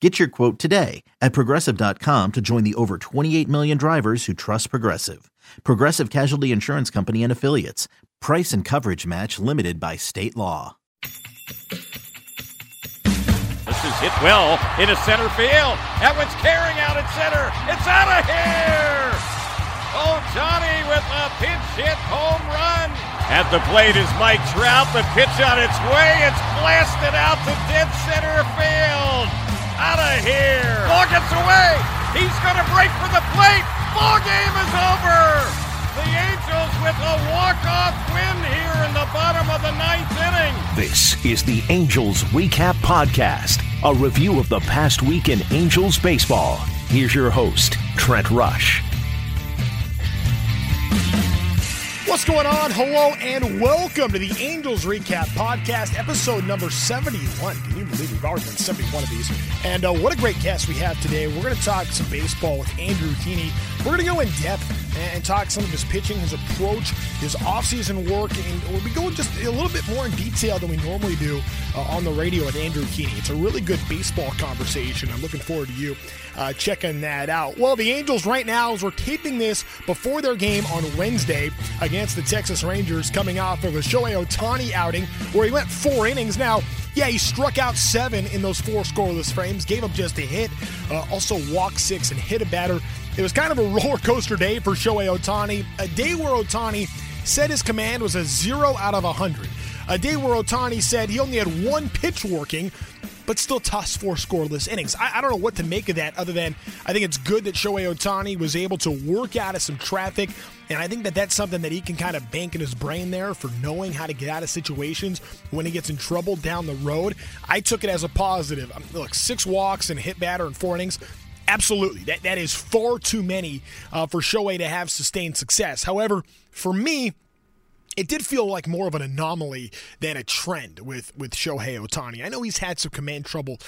Get your quote today at Progressive.com to join the over 28 million drivers who trust Progressive. Progressive Casualty Insurance Company and Affiliates. Price and coverage match limited by state law. This is hit well into center field. That one's carrying out at center. It's out of here! Ohtani with a pinch hit home run. At the plate is Mike Trout. The pitch on its way. It's blasted out to dead center field. Out of here. Ball gets away. He's going to break for the plate. Ball game is over. The Angels with a walk-off win here in the bottom of the ninth inning. This is the Angels Recap Podcast, a review of the past week in Angels baseball. Here's your host, Trent Rush. What's going on? Hello and welcome to the Angels Recap Podcast, episode number 71. Can you believe we've already done 71 of these? And what a great guest we have today. We're going to talk some baseball with Andrew Heaney. We're going to go in depth and talk some of his pitching, his approach, his offseason work, and we'll be going just a little bit more in detail than we normally do on the radio with Andrew Heaney. It's a really good baseball conversation. I'm looking forward to you checking that out. Well, the Angels right now, as we're taping this before their game on Wednesday against the Texas Rangers, coming off of a Shohei Ohtani outing where he went four innings. Now, yeah, he struck out seven in those four scoreless frames, gave up just a hit, also walked six and hit a batter. It was kind of a roller coaster day for Shohei Ohtani, a day where Ohtani said his command was a 0 out of 100, a day where Ohtani said he only had one pitch working, but still tossed four scoreless innings. I don't know what to make of that, other than I think it's good that Shohei Ohtani was able to work out of some traffic, and I think that that's something that he can kind of bank in his brain there for knowing how to get out of situations when he gets in trouble down the road. I took it as a positive. I mean, look, six walks and a hit batter in four innings. Absolutely. That is far too many for Shohei to have sustained success. However, for me, it did feel like more of an anomaly than a trend with Shohei Ohtani. I know he's had some command trouble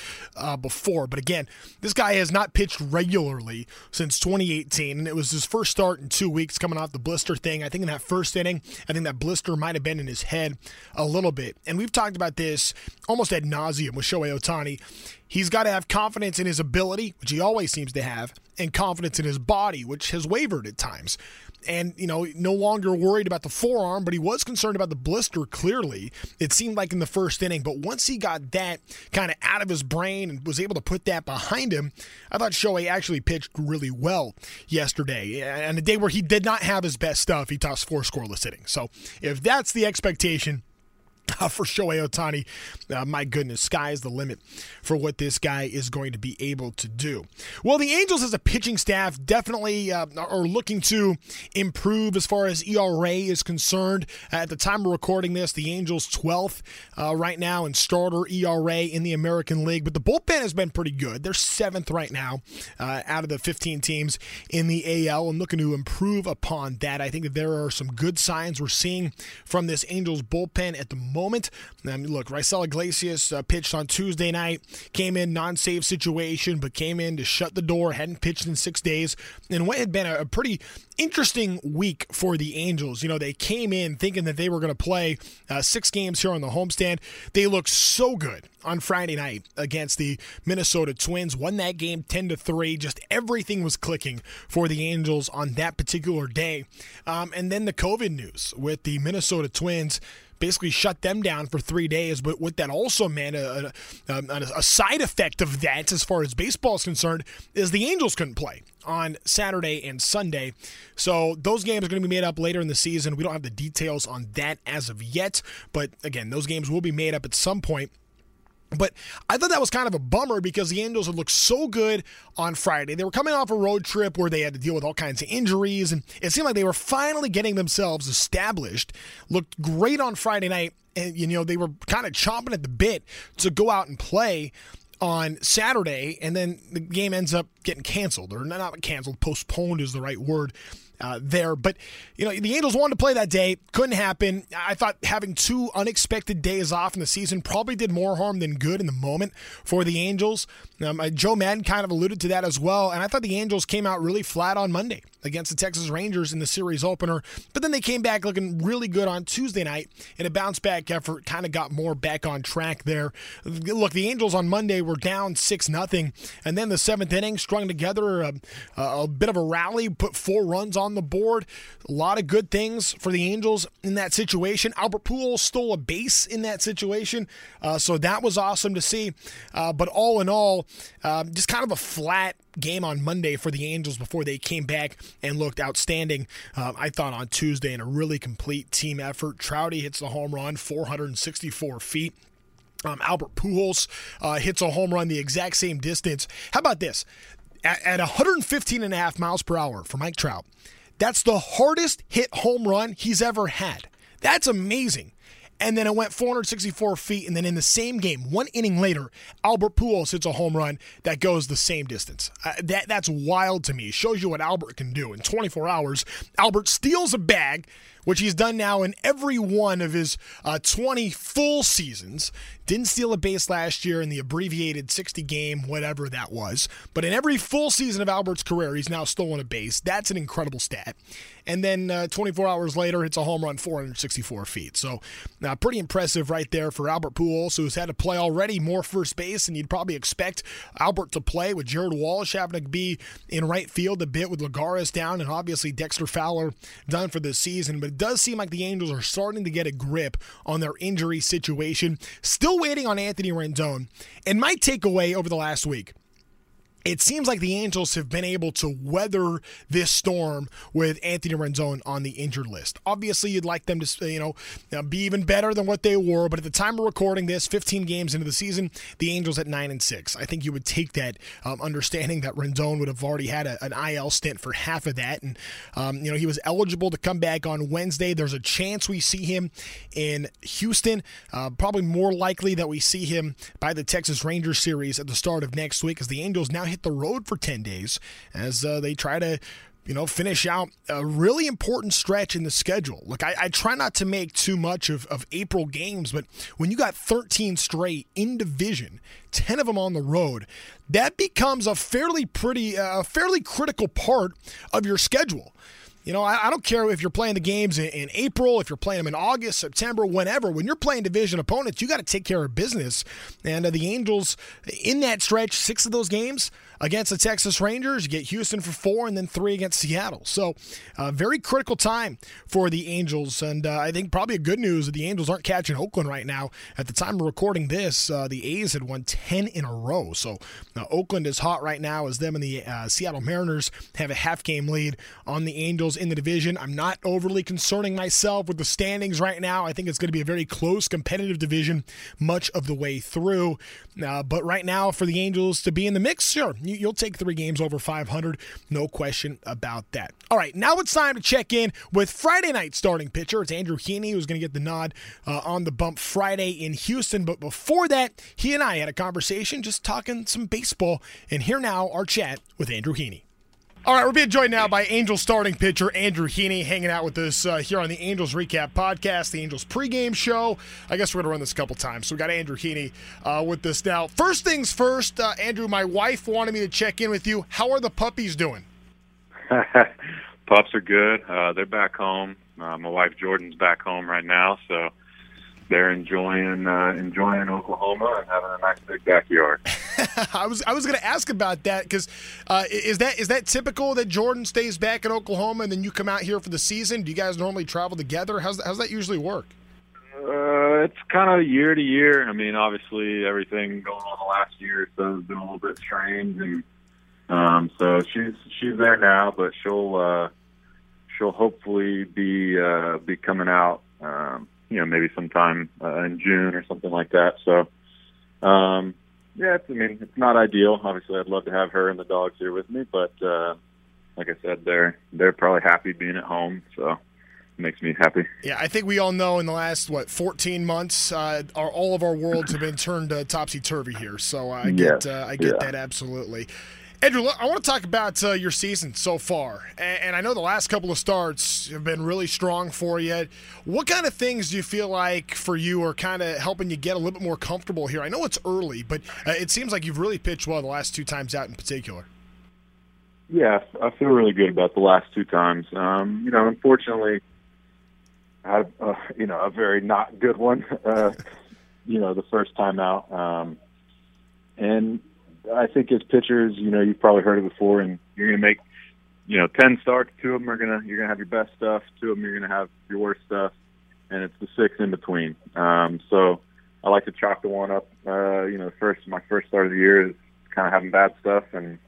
before, but again, this guy has not pitched regularly since 2018, and it was his first start in 2 weeks coming off the blister thing. I think in that first inning, I think that blister might have been in his head a little bit. And we've talked about this almost ad nauseum with Shohei Ohtani. He's got to have confidence in his ability, which he always seems to have, and confidence in his body, which has wavered at times. And, you know, no longer worried about the forearm, but he was concerned about the blister, clearly. It seemed like in the first inning. But once he got that kind of out of his brain and was able to put that behind him, I thought Shohei actually pitched really well yesterday. And a day where he did not have his best stuff, he tossed four scoreless innings. So if that's the expectation for Shohei Ohtani, my goodness, sky's the limit for what this guy is going to be able to do. Well, the Angels as a pitching staff definitely are looking to improve as far as ERA is concerned. At the time of recording this, the Angels 12th right now in starter ERA in the American League, but the bullpen has been pretty good. They're 7th right now out of the 15 teams in the AL, and looking to improve upon that. I think that there are some good signs we're seeing from this Angels bullpen at the moment. I mean, look, Raisel Iglesias pitched on Tuesday night, came in non-save situation, but came in to shut the door, hadn't pitched in 6 days, and what had been a pretty interesting week for the Angels. You know, they came in thinking that they were going to play 6 games here on the homestand. They looked so good on Friday night against the Minnesota Twins, won that game 10-3. Just everything was clicking for the Angels on that particular day. And then the COVID news with the Minnesota Twins basically shut them down for 3 days. But what that also meant, a side effect of that as far as baseball is concerned, is the Angels couldn't play on Saturday and Sunday. So those games are going to be made up later in the season. We don't have the details on that as of yet. But again, those games will be made up at some point. But I thought that was kind of a bummer because the Angels had looked so good on Friday. They were coming off a road trip where they had to deal with all kinds of injuries, and it seemed like they were finally getting themselves established. Looked great on Friday night, and you know they were kind of chomping at the bit to go out and play on Saturday, and then the game ends up getting canceled, or not canceled, postponed is the right word, there. But, you know, the Angels wanted to play that day. Couldn't happen. I thought having two unexpected days off in the season probably did more harm than good in the moment for the Angels. Joe Maddon kind of alluded to that as well. And I thought the Angels came out really flat on Monday against the Texas Rangers in the series opener. But then they came back looking really good on Tuesday night, and a bounce-back effort kind of got more back on track there. Look, the Angels on Monday were down 6-0, and then the seventh inning strung together a bit of a rally, put 4 runs on the board. A lot of good things for the Angels in that situation. Albert Pujols stole a base in that situation, so that was awesome to see. But all in all, just kind of a flat game on Monday for the Angels before they came back and looked outstanding, I thought, on Tuesday in a really complete team effort. Trouty hits the home run, 464 feet. Albert Pujols hits a home run the exact same distance. How about this? At 115.5 miles per hour for Mike Trout, that's the hardest hit home run he's ever had. That's amazing. And then it went 464 feet, and then in the same game, one inning later, Albert Pujols hits a home run that goes the same distance. That's wild to me. It shows you what Albert can do. In 24 hours, Albert steals a bag, which he's done now in every one of his 20 full seasons. Didn't steal a base last year in the abbreviated 60-game, whatever that was. But in every full season of Albert's career, he's now stolen a base. That's an incredible stat. And then 24 hours later, it's a home run 464 feet. So pretty impressive right there for Albert Pujols, who's had to play already more first base than you'd probably expect Albert to play, with Jared Walsh having to be in right field a bit with Lagares down, and obviously Dexter Fowler done for this season. But does seem like the Angels are starting to get a grip on their injury situation. Still waiting on Anthony Rendon. And my takeaway over the last week, it seems like the Angels have been able to weather this storm with Anthony Rendon on the injured list. Obviously, you'd like them to, be even better than what they were. But at the time we're recording this, 15 games into the season, the Angels at 9-6. I think you would take that, understanding that Rendon would have already had an IL stint for half of that, and he was eligible to come back on Wednesday. There's a chance we see him in Houston. Probably more likely that we see him by the Texas Rangers series at the start of next week, as the Angels now hit the road for 10 days as they try to finish out a really important stretch in the schedule. Look, I try not to make too much of April games, but when you got 13 straight in division, 10 of them on the road, that becomes a fairly critical part of your schedule. I don't care if you're playing the games in April, if you're playing them in August, September, whenever. When you're playing division opponents, you got to take care of business. And the Angels, in that stretch, 6 of those games against the Texas Rangers, you get Houston for 4 and then 3 against Seattle. So very critical time for the Angels. And I think probably good news that the Angels aren't catching Oakland right now. At the time we're recording this, the A's had won 10 in a row. So Oakland is hot right now, as them and the Seattle Mariners have a half-game lead on the Angels in the division. I'm not overly concerning myself with the standings right now. I think it's going to be a very close, competitive division much of the way through. But right now, for the Angels to be in the mix, sure, you'll take 3 games over 500. No question about that. All right, now it's time to check in with Friday night's starting pitcher. It's Andrew Heaney, who's going to get the nod on the bump Friday in Houston. But before that, he and I had a conversation just talking some baseball. And here now, our chat with Andrew Heaney. All right, we're being joined now by Angels starting pitcher Andrew Heaney, hanging out with us here on the Angels Recap Podcast, the Angels pregame show. I guess we're going to run this a couple times, so we got Andrew Heaney with us now. First things first, Andrew, my wife wanted me to check in with you. How are the puppies doing? Pups are good. They're back home. My wife Jordan's back home right now, so they're enjoying Oklahoma and having a nice big backyard. I was going to ask about that, because is that typical that Jordan stays back in Oklahoma and then you come out here for the season? Do you guys normally travel together? How's that usually work? It's kind of year to year. I mean, obviously everything going on the last year so has been a little bit strange, and so she's there now, but she'll hopefully be coming out. Maybe sometime in June or something like that. So, it's not ideal. Obviously, I'd love to have her and the dogs here with me, but like I said, they're probably happy being at home, so it makes me happy. Yeah, I think we all know in the last, 14 months, all of our worlds have been turned topsy-turvy here, so I get that absolutely. Andrew, I want to talk about your season so far, and I know the last couple of starts have been really strong for you. What kind of things do you feel like for you are kind of helping you get a little bit more comfortable here? I know it's early, but it seems like you've really pitched well the last two times out in particular. Yeah, I feel really good about the last two times. You know, unfortunately, I had a very not good one, the first time out, and I think as pitchers, you've probably heard it before, and you're going to make, 10 starts. Two of them you're going to have your best stuff. Two of them you're going to have your worst stuff, and it's the six in between. So I like to chalk the one up. My first start of the year is kind of having bad stuff, and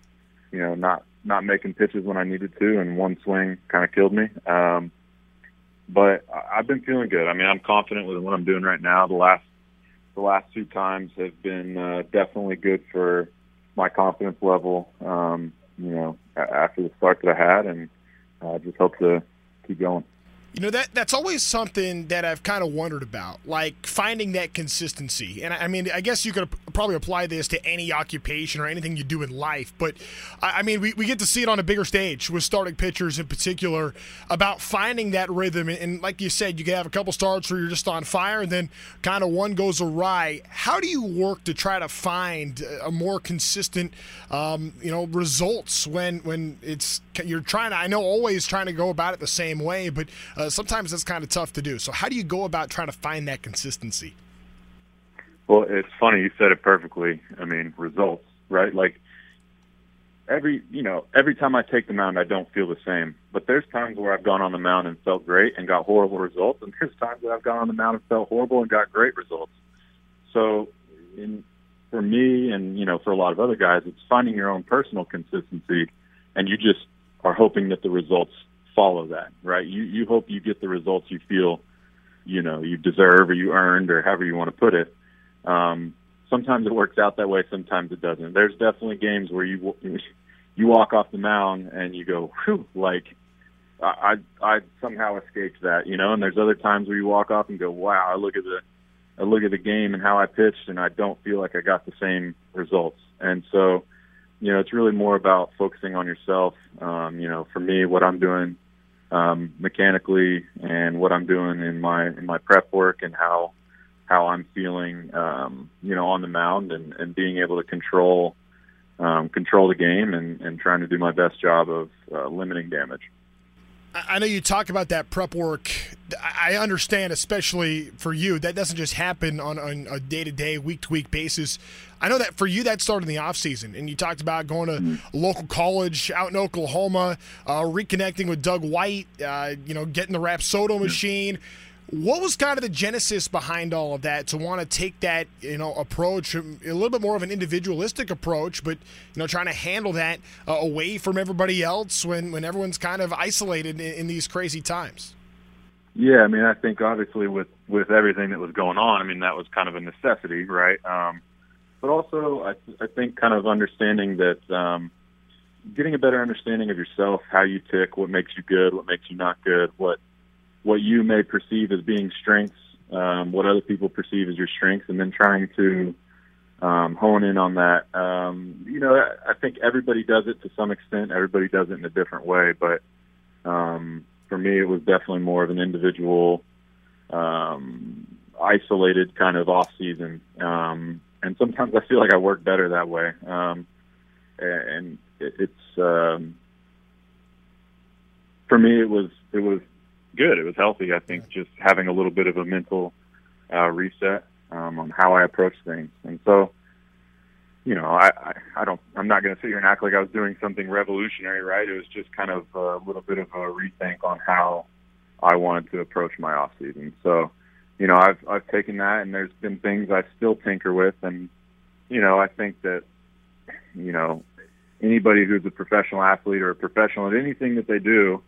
not making pitches when I needed to, and one swing kind of killed me. But I've been feeling good. I mean, I'm confident with what I'm doing right now. The last two times have been definitely good for my confidence level, after the start that I had, and just hope to keep going. That's always something that I've kind of wondered about, like finding that consistency. And, I mean, I guess you could probably apply this to any occupation or anything you do in life. But, I mean, we get to see it on a bigger stage with starting pitchers in particular about finding that rhythm. And like you said, you can have a couple starts where you're just on fire and then kind of one goes awry. How do you work to try to find a more consistent, results when it's you're trying to – I know always trying to go about it the same way, but sometimes that's kind of tough to do. So how do you go about trying to find that consistency? Well, it's funny. You said it perfectly. I mean, results, right? Like every time I take the mound, I don't feel the same. But there's times where I've gone on the mound and felt great and got horrible results. And there's times where I've gone on the mound and felt horrible and got great results. So for me and, for a lot of other guys, it's finding your own personal consistency. And you just are hoping that the results follow that, right? You hope you get the results you feel, you deserve or you earned or however you want to put it. Sometimes it works out that way. Sometimes it doesn't. There's definitely games where you walk off the mound and you go, whew, like I somehow escaped that, And there's other times where you walk off and go, wow, I look at the game and how I pitched, and I don't feel like I got the same results. And so, it's really more about focusing on yourself. For me, what I'm doing mechanically and what I'm doing in my prep work and how I'm feeling, on the mound and being able to control the game and trying to do my best job of limiting damage. I know you talk about that prep work. I understand, especially for you, that doesn't just happen on a day-to-day, week-to-week basis. I know that for you, that started in the offseason, and you talked about going to a local college out in Oklahoma, reconnecting with Doug White, getting the Rapsodo machine. What was kind of the genesis behind all of that to want to take that, approach, a little bit more of an individualistic approach, but, trying to handle that away from everybody else when everyone's kind of isolated in these crazy times? Yeah, I mean, I think obviously with everything that was going on, I mean, that was kind of a necessity, right? But also I think kind of understanding that getting a better understanding of yourself, how you tick, what makes you good, what makes you not good, what you may perceive as being strengths, what other people perceive as your strengths, and then trying to hone in on that. I think everybody does it to some extent. Everybody does it in a different way. But for me, it was definitely more of an individual, isolated kind of off-season. And sometimes I feel like I work better that way. And it's for me, it was good. It was healthy, I think, just having a little bit of a mental reset on how I approach things. And so, I'm not going to sit here and act like I was doing something revolutionary, right? It was just kind of a little bit of a rethink on how I wanted to approach my off season. So, I've taken that, and there's been things I still tinker with, and I think that anybody who's a professional athlete or a professional at anything that they do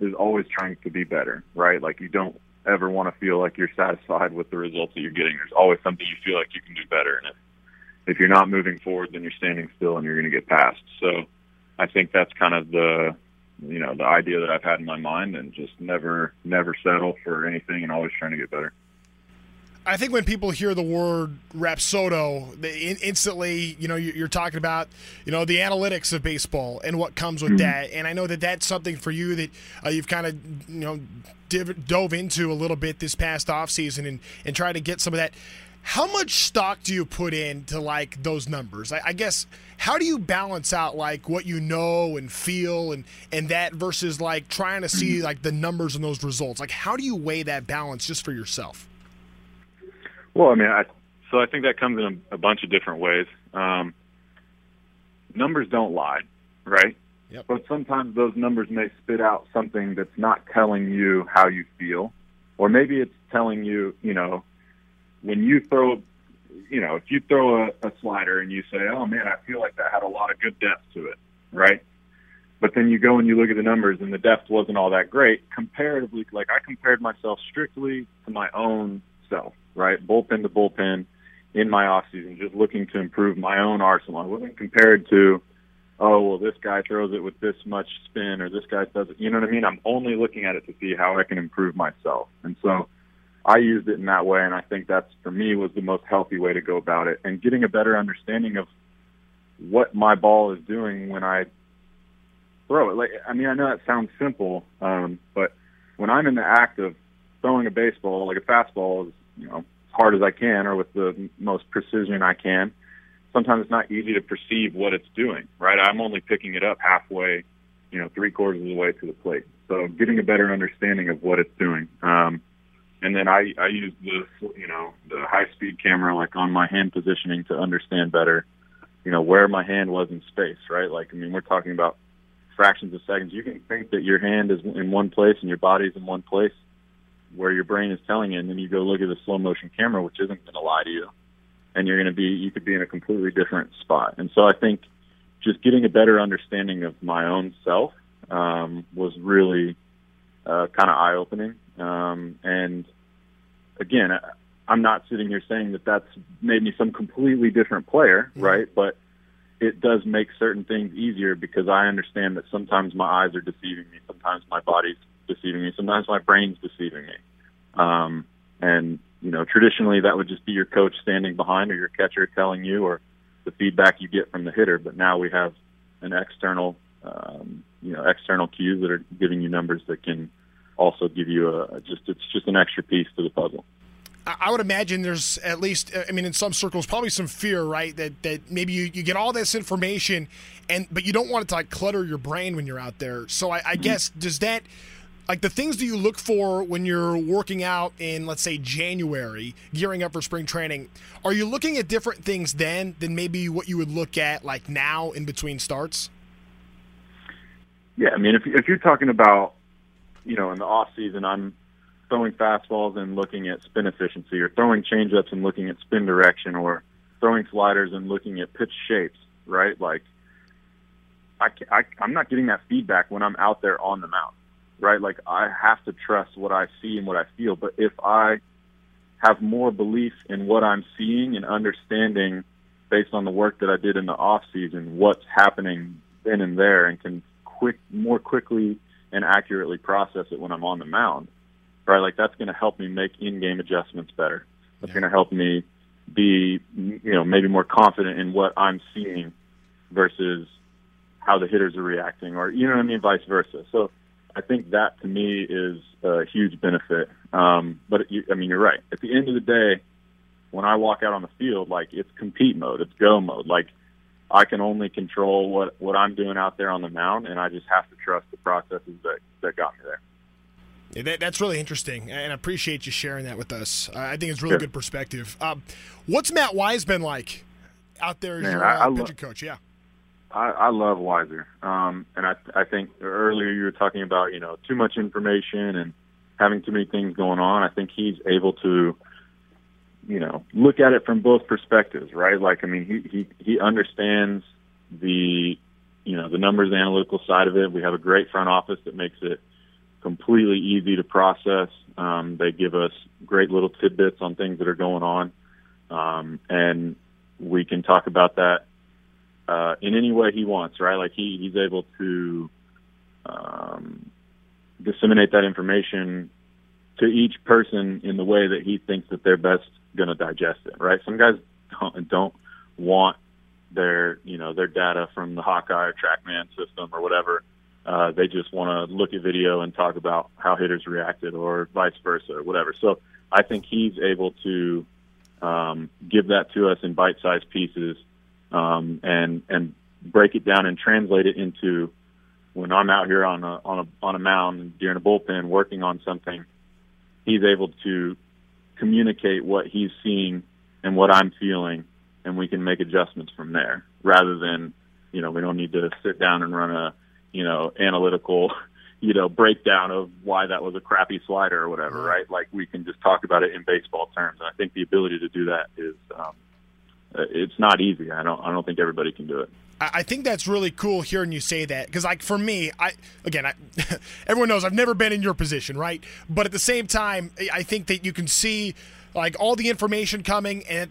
is always trying to be better, right? Like you don't ever want to feel like you're satisfied with the results that you're getting. There's always something you feel like you can do better. And if you're not moving forward, then you're standing still and you're going to get passed. So I think that's kind of the idea that I've had in my mind, and just never settle for anything and always trying to get better. I think when people hear the word Rapsodo, they instantly, you're talking about, the analytics of baseball and what comes with that. And I know that that's something for you that you've kind of, dove into a little bit this past offseason and try to get some of that. How much stock do you put into, those numbers? I guess, how do you balance out, what you know and feel and that versus, trying to see, the numbers and those results? How do you weigh that balance just for yourself? Well, I think that comes in a bunch of different ways. Numbers don't lie, right? Yep. But sometimes those numbers may spit out something that's not telling you how you feel. Or maybe it's telling you, when you throw, if you throw a slider and you say, oh, man, I feel like that had a lot of good depth to it, right? But then you go and you look at the numbers and the depth wasn't all that great. Comparatively, I compared myself strictly to my own self, right? Bullpen to bullpen in my offseason, just looking to improve my own arsenal. I wasn't compared to, this guy throws it with this much spin or this guy doesn't. You know what I mean? I'm only looking at it to see how I can improve myself. And so I used it in that way, and I think that's, for me, was the most healthy way to go about it. And getting a better understanding of what my ball is doing when I throw it. I know that sounds simple, but when I'm in the act of throwing a baseball, like a fastball, is, as hard as I can or with the most precision I can, sometimes it's not easy to perceive what it's doing, right? I'm only picking it up halfway, three-quarters of the way to the plate. So getting a better understanding of what it's doing. And then I use the high-speed camera, on my hand positioning to understand better, where my hand was in space, right? We're talking about fractions of seconds. You can think that your hand is in one place and your body's in one place where your brain is telling you, and then you go look at the slow-motion camera, which isn't going to lie to you, and you could be in a completely different spot. And so I think just getting a better understanding of my own self was really kind of eye-opening. And again, I'm not sitting here saying that that's made me some completely different player, right? But it does make certain things easier because I understand that sometimes my eyes are deceiving me, sometimes my body's deceiving me, sometimes my brain's deceiving me. Traditionally that would just be your coach standing behind or your catcher telling you or the feedback you get from the hitter. But now we have an external cues that are giving you numbers that can also give you it's just an extra piece to the puzzle. I would imagine there's at least, in some circles, probably some fear, right? That maybe you get all this information, but you don't want it to clutter your brain when you're out there. So I guess, does that, the things that you look for when you're working out in, let's say, January, gearing up for spring training, are you looking at different things then than maybe what you would look at now in between starts? Yeah, if you're talking about, in the off season, I'm throwing fastballs and looking at spin efficiency, or throwing changeups and looking at spin direction, or throwing sliders and looking at pitch shapes. Right? I'm not getting that feedback when I'm out there on the mound. Right? I have to trust what I see and what I feel. But if I have more belief in what I'm seeing and understanding based on the work that I did in the off season, what's happening then and there, and can more quickly and accurately process it when I'm on the mound, right? That's going to help me make in-game adjustments better. That's going to help me be, maybe more confident in what I'm seeing versus how the hitters are reacting, or, vice versa. So I think that, to me, is a huge benefit. But you're right. At the end of the day, when I walk out on the field, it's compete mode. It's go mode. I can only control what I'm doing out there on the mound, and I just have to trust the processes that got me there. Yeah, that's really interesting, and I appreciate you sharing that with us. I think it's really good perspective. What's Matt Wise been like out there as pitching coach? Yeah, I love Wiser, and I think earlier you were talking about too much information and having too many things going on. I think he's able to look at it from both perspectives, right? He understands the, the numbers, the analytical side of it. We have a great front office that makes it completely easy to process. They give us great little tidbits on things that are going on. And we can talk about that, in any way he wants, right? He's able to, disseminate that information to each person in the way that he thinks that they're best going to digest it, right? Some guys don't want their, you know, their data from the Hawkeye or TrackMan system or whatever. They just want to look at video and talk about how hitters reacted or vice versa or whatever. So I think he's able to give that to us in bite-sized pieces and break it down and translate it into when I'm out here on a mound during a bullpen working on something, he's able to communicate what he's seeing and what I'm feeling, and we can make adjustments from there rather than, you know, we don't need to sit down and run a, you know, analytical, you know, breakdown of why that was a crappy slider or whatever, right? Like, we can just talk about it in baseball terms. And I think the ability to do that is, it's not easy. I don't think everybody can do it. I think that's really cool hearing you say that because, like, for me, I everyone knows I've never been in your position, right? But at the same time, I think that you can see, like, all the information coming and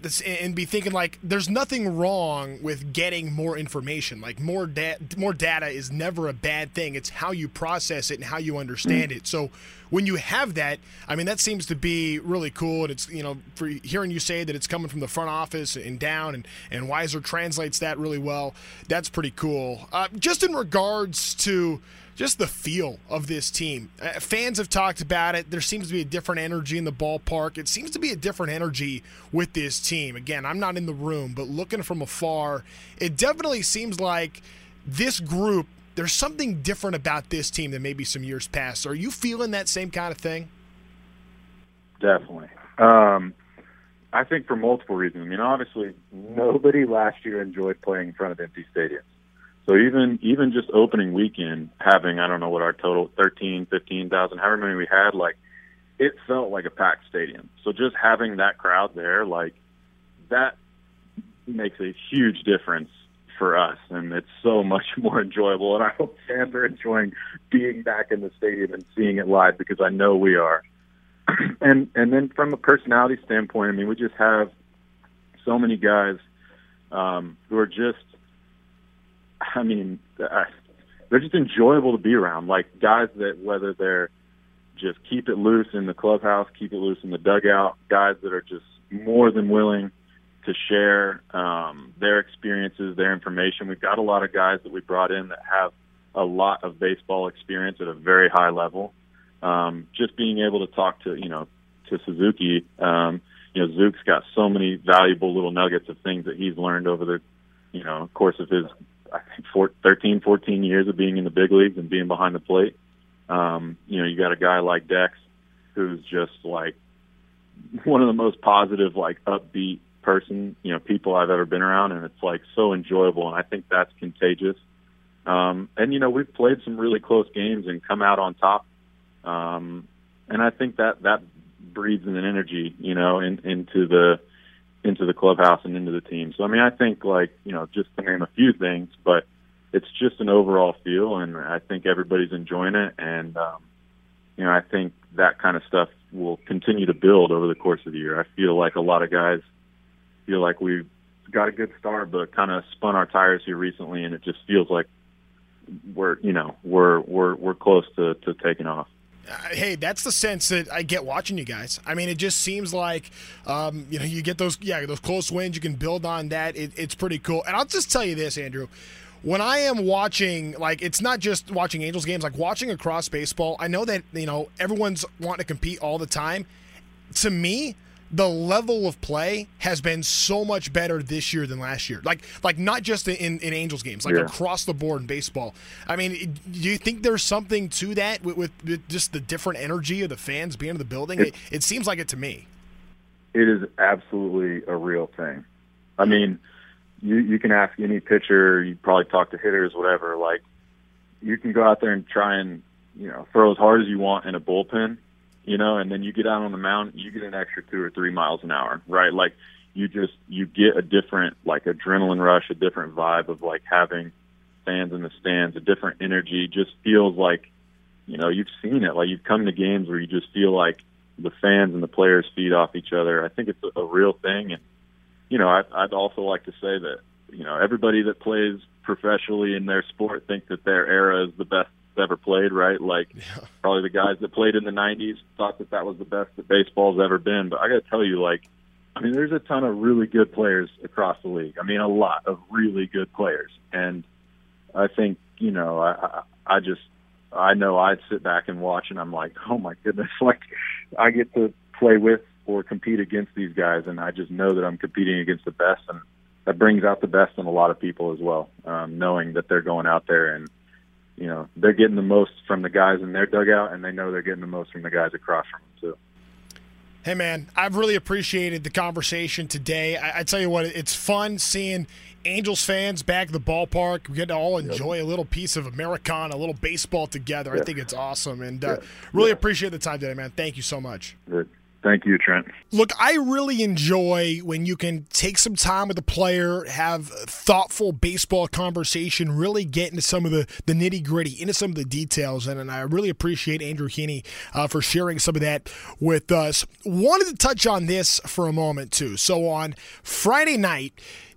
be thinking, like, there's nothing wrong with getting more information. Like, more data is never a bad thing. It's how you process it and how you understand it. So when you have that, I mean, that seems to be really cool. And it's, you know, for hearing you say that it's coming from the front office and down, and Weiser translates that really well. That's pretty cool. Just in regards to just the feel of this team, fans have talked about it. There seems to be a different energy in the ballpark. It seems to be a different energy with this team. Again, I'm not in the room, but looking from afar, it definitely seems like this group, there's something different about this team than maybe some years past. Are you feeling that same kind of thing? Definitely. I think for multiple reasons. I mean, obviously, nobody last year enjoyed playing in front of empty stadiums. So even just opening weekend, having, I don't know what our total, 13,000, 15,000, however many we had, like, it felt like a packed stadium. So just having that crowd there, like, that makes a huge difference for us, and it's so much more enjoyable. And I hope fans are enjoying being back in the stadium and seeing it live, because I know we are. And then from a personality standpoint, I mean, we just have so many guys who are just, I mean, they're just enjoyable to be around. Like, guys that, whether they're just keep it loose in the clubhouse, keep it loose in the dugout, guys that are just more than willing to share their experiences, their information. We've got a lot of guys that we brought in that have a lot of baseball experience at a very high level. Just being able to talk to, you know, to Suzuki, you know, Zook's got so many valuable little nuggets of things that he's learned over the, you know, course of his, I think, 14 years of being in the big leagues and being behind the plate. You know, you got a guy like Dex who's just, like, one of the most positive, like, upbeat person, you know, people I've ever been around, and it's, like, so enjoyable, and I think that's contagious. And, you know, we've played some really close games and come out on top, and I think that breeds an energy, you know, into the clubhouse and into the team. So, I mean, I think, like, you know, just to name a few things, but it's just an overall feel, and I think everybody's enjoying it. And, you know, I think that kind of stuff will continue to build over the course of the year. I feel like a lot of guys feel like we've got a good start, but kind of spun our tires here recently, and it just feels like we're close to taking off. Hey, that's the sense that I get watching you guys. I mean, it just seems like, you know, you get those close wins. You can build on that. It's pretty cool. And I'll just tell you this, Andrew. When I am watching, like, it's not just watching Angels games, like watching across baseball, I know that, you know, everyone's wanting to compete all the time. To me, the level of play has been so much better this year than last year. Like not just in Angels games, like across the board in baseball. I mean, do you think there's something to that with just the different energy of the fans being in the building? It seems like it to me. It is absolutely a real thing. I mean, you can ask any pitcher, you probably talk to hitters, whatever. Like, you can go out there and try and, you know, throw as hard as you want in a bullpen, you know, and then you get out on the mound, you get an extra 2 or 3 miles an hour, right? Like, you get a different, like, adrenaline rush, a different vibe of, like, having fans in the stands, a different energy. Just feels like, you know, you've seen it. Like, you've come to games where you just feel like the fans and the players feed off each other. I think it's a real thing. And, you know, I'd also like to say that, you know, everybody that plays professionally in their sport thinks that their era is the best that's ever played, right? Like, probably the guys that played in the 90s thought that that was the best that baseball's ever been. But I got to tell you, like, I mean, there's a ton of really good players across the league. I mean, a lot of really good players. And I think, you know, I know I'd sit back and watch, and I'm like, oh, my goodness, like, I get to play with or compete against these guys, and I just know that I'm competing against the best, and that brings out the best in a lot of people as well, knowing that they're going out there and, you know, they're getting the most from the guys in their dugout, and they know they're getting the most from the guys across from them, too. Hey, man, I've really appreciated the conversation today. I tell you what, it's fun seeing Angels fans back at the ballpark. We get to all enjoy a little piece of Americana, a little baseball together. I think it's awesome, and really appreciate the time today, man. Thank you so much. Good. Thank you, Trent. Look, I really enjoy when you can take some time with a player, have a thoughtful baseball conversation, really get into some of the nitty-gritty, into some of the details, and I really appreciate Andrew Heaney for sharing some of that with us. Wanted to touch on this for a moment, too. So on Friday night,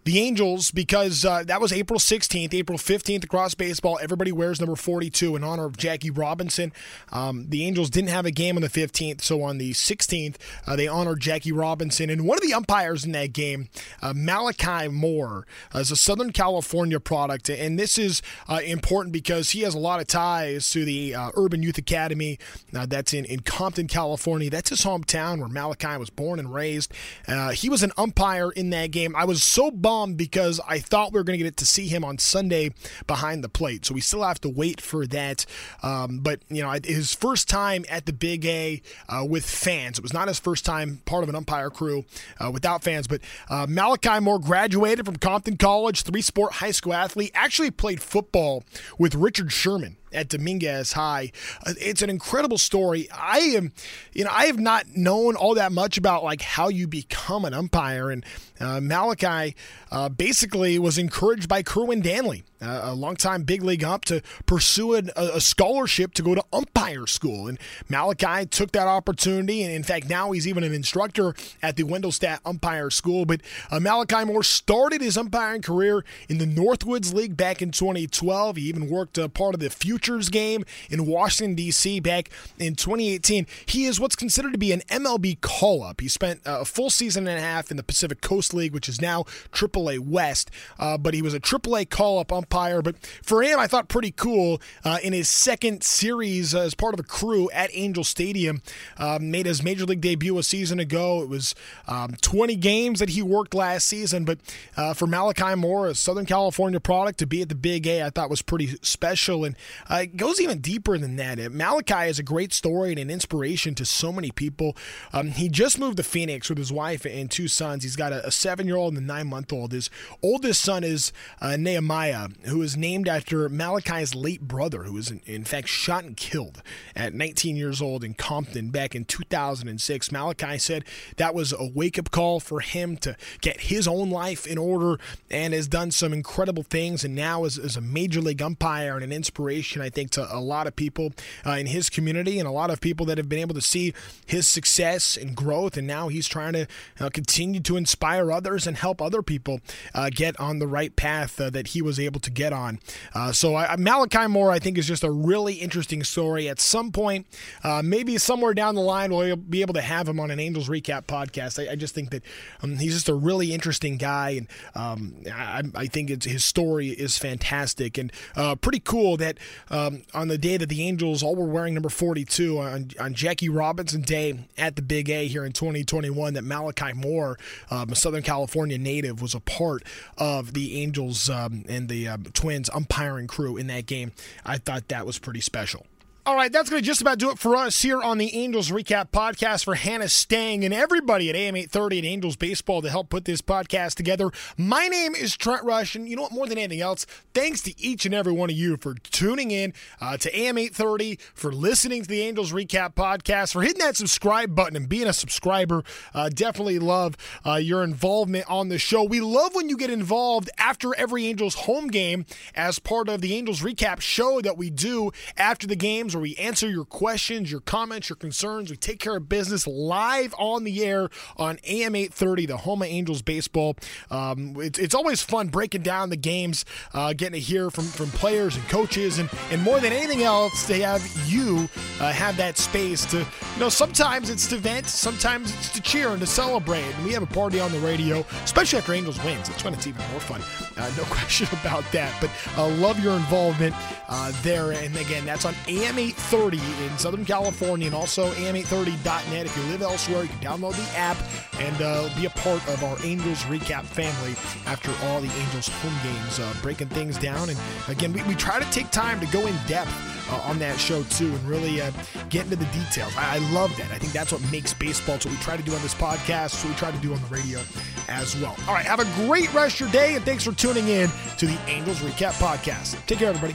the Angels, because that was April 16th, April 15th across baseball, everybody wears number 42 in honor of Jackie Robinson. The Angels didn't have a game on the 15th, so on the 16th, they honored Jackie Robinson. And one of the umpires in that game, Malachi Moore, is a Southern California product. And this is important because he has a lot of ties to the Urban Youth Academy that's in Compton, California. That's his hometown where Malachi was born and raised. He was an umpire in that game. I was so bummed because I thought we were going to get to see him on Sunday behind the plate. So we still have to wait for that. But, you know, his first time at the Big A with fans. It was not his first time part of an umpire crew without fans. But Malachi Moore graduated from Compton College, three-sport high school athlete, actually played football with Richard Sherman at Dominguez High. It's an incredible story. I have not known all that much about like how you become an umpire. And Malachi basically was encouraged by Kerwin Danley, a longtime big league ump, to pursue a scholarship to go to umpire school. And Malachi took that opportunity. And in fact, now he's even an instructor at the Wendelstadt Umpire School. But Malachi Moore started his umpiring career in the Northwoods League back in 2012. He even worked part of the Futures game in Washington, D.C. back in 2018. He is what's considered to be an MLB call-up. He spent a full season and a half in the Pacific Coast League, which is now Triple A West, but he was a Triple A call-up umpire. But for him, I thought pretty cool in his second series as part of a crew at Angel Stadium. Made his Major League debut a season ago. It was 20 games that he worked last season, but for Malachi Moore, a Southern California product, to be at the Big A, I thought was pretty special. And it goes even deeper than that. Malachi is a great story and an inspiration to so many people. He just moved to Phoenix with his wife and two sons. He's got a 7-year-old and a 9-month-old. His oldest son is Nehemiah, who is named after Malachi's late brother, who was in fact shot and killed at 19 years old in Compton back in 2006. Malachi said that was a wake-up call for him to get his own life in order, and has done some incredible things, and now is a Major League umpire and an inspiration, I think, to a lot of people in his community, and a lot of people that have been able to see his success and growth, and now he's trying to continue to inspire others and help other people get on the right path that he was able to get on. So Malachi Moore, I think, is just a really interesting story. At some point, maybe somewhere down the line, we'll be able to have him on an Angels Recap podcast. I just think that he's just a really interesting guy, and I think his story is fantastic, and pretty cool that on the day that the Angels all were wearing number 42 on Jackie Robinson Day at the Big A here in 2021, that Malachi Moore, a Southern California native, was a part of the Angels and the Twins umpiring crew in that game. I thought that was pretty special. All right, that's going to just about do it for us here on the Angels Recap Podcast. For Hannah Stang and everybody at AM 830 and Angels Baseball to help put this podcast together, my name is Trent Rush, and you know what, more than anything else, thanks to each and every one of you for tuning in to AM 830, for listening to the Angels Recap Podcast, for hitting that subscribe button and being a subscriber. Definitely love your involvement on the show. We love when you get involved after every Angels home game as part of the Angels Recap show that we do after the games. where we answer your questions, your comments, your concerns. We take care of business live on the air on AM 830, the home of Angels baseball. It's always fun breaking down the games, getting to hear from players and coaches, and more than anything else, to have you have that space to, you know, sometimes it's to vent, sometimes it's to cheer and to celebrate. And we have a party on the radio, especially after Angels wins. That's when it's even more fun. No question about that. But I love your involvement there. And again, that's on AM 830 in Southern California, and also am830.net. If you live elsewhere, you can download the app and be a part of our Angels recap family after all the Angels home games, breaking things down. And again, we try to take time to go in depth on that show too, and really get into the details. I love that. I think that's what makes baseball. It's what we try to do on this podcast, it's what we try to do on the radio as well. All right, have a great rest of your day, and thanks for tuning in to the Angels Recap Podcast. Take care, everybody.